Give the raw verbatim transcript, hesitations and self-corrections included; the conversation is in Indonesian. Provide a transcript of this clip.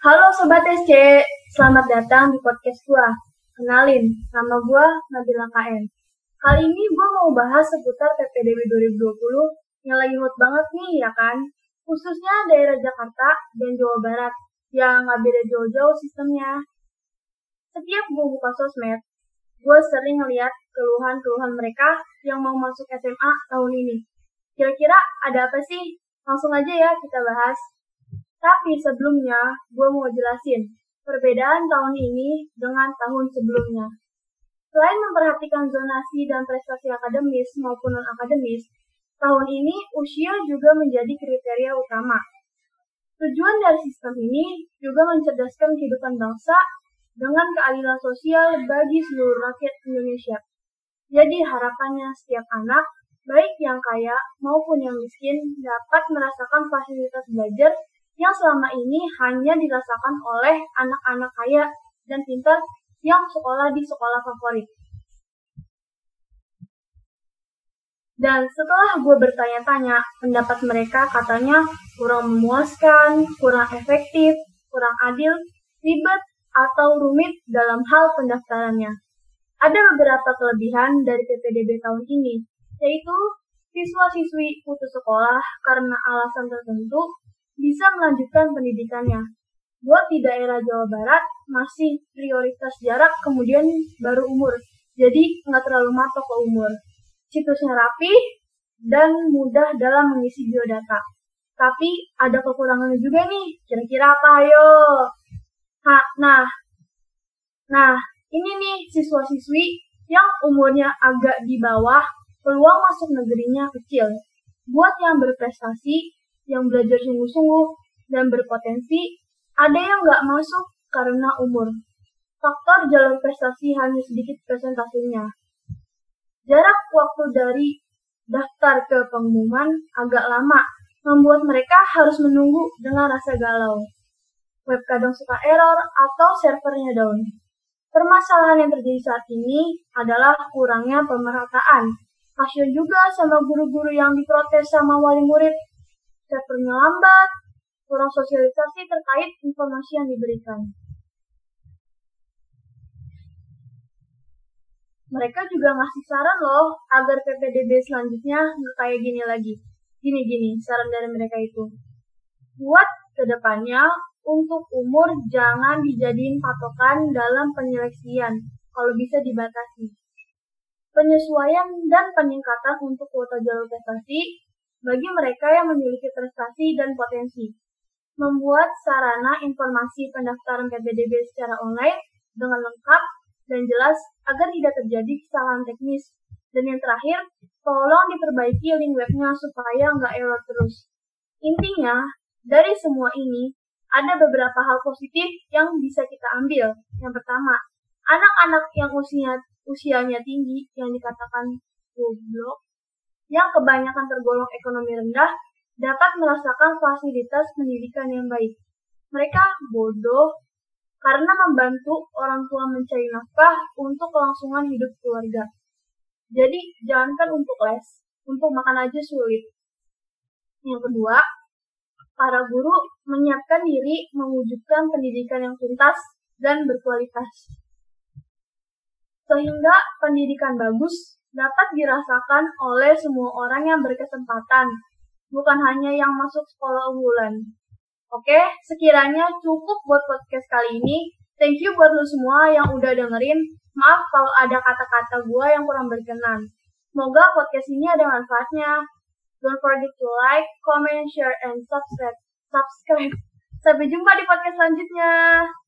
Halo Sobat S C, selamat datang di podcast gua. Kenalin, nama gua Nabila K N. Kali ini gua mau bahas seputar P P D B dua ribu dua puluh yang lagi hot banget nih, ya kan? Khususnya daerah Jakarta dan Jawa Barat yang gak beda jauh-jauh sistemnya. Setiap gua buka sosmed, gua sering ngeliat keluhan-keluhan mereka yang mau masuk S M A tahun ini. Kira-kira ada apa sih? Langsung aja ya kita bahas. Tapi sebelumnya, gue mau jelasin perbedaan tahun ini dengan tahun sebelumnya. Selain memperhatikan zonasi dan prestasi akademis maupun non-akademis, tahun ini usia juga menjadi kriteria utama. Tujuan dari sistem ini juga mencerdaskan kehidupan bangsa dengan keadilan sosial bagi seluruh rakyat Indonesia. Jadi harapannya setiap anak, baik yang kaya maupun yang miskin, dapat merasakan fasilitas belajar yang selama ini hanya dirasakan oleh anak-anak kaya dan pintar yang sekolah di sekolah favorit. Dan setelah gue bertanya-tanya, pendapat mereka katanya kurang memuaskan, kurang efektif, kurang adil, ribet, atau rumit dalam hal pendaftarannya. Ada beberapa kelebihan dari P P D B tahun ini, yaitu siswa-siswi putus sekolah karena alasan tertentu, bisa melanjutkan pendidikannya. Buat di daerah Jawa Barat, masih prioritas jarak kemudian baru umur, jadi nggak terlalu matok ke umur. Situsnya rapi dan mudah dalam mengisi biodata. Tapi ada kekurangannya juga nih, kira-kira apa ayo? Ha, nah, nah ini nih siswa-siswi yang umurnya agak di bawah, peluang masuk negerinya kecil. Buat yang berprestasi, yang belajar sungguh-sungguh dan berpotensi, ada yang nggak masuk karena umur. Faktor jalur prestasi hanya sedikit persentasenya. Jarak waktu dari daftar ke pengumuman agak lama, membuat mereka harus menunggu dengan rasa galau. Web kadang suka error atau servernya down. Permasalahan yang terjadi saat ini adalah kurangnya pemerataan. Kasian juga sama guru-guru yang diprotes sama wali murid. Servernya lambat, kurang sosialisasi terkait informasi yang diberikan. Mereka juga ngasih saran loh agar P P D B selanjutnya nggak kayak gini lagi. Gini-gini, saran dari mereka itu. Buat kedepannya, untuk umur jangan dijadiin patokan dalam penyeleksian, kalau bisa dibatasi. Penyesuaian dan peningkatan untuk kuota jalur prestasi bagi mereka yang memiliki prestasi dan potensi. Membuat sarana informasi pendaftaran P P D B secara online dengan lengkap dan jelas agar tidak terjadi kesalahan teknis. Dan yang terakhir, tolong diperbaiki link webnya supaya nggak error terus. Intinya, dari semua ini, ada beberapa hal positif yang bisa kita ambil. Yang pertama, anak-anak yang usia, usianya tinggi, yang dikatakan goblok, yang kebanyakan tergolong ekonomi rendah, dapat merasakan fasilitas pendidikan yang baik. Mereka bodoh karena membantu orang tua mencari nafkah untuk kelangsungan hidup keluarga. Jadi, jangankan untuk les, untuk makan aja sulit. Yang kedua, para guru menyiapkan diri mewujudkan pendidikan yang tuntas dan berkualitas, sehingga pendidikan bagus dapat dirasakan oleh semua orang yang berkesempatan, bukan hanya yang masuk sekolah unggulan. Oke, sekiranya cukup buat podcast kali ini. Thank you buat lo semua yang udah dengerin. Maaf kalau ada kata-kata gue yang kurang berkenan. Semoga podcast ini ada manfaatnya. Don't forget to like, comment, share, and subscribe. Subscribe. Sampai jumpa di podcast selanjutnya.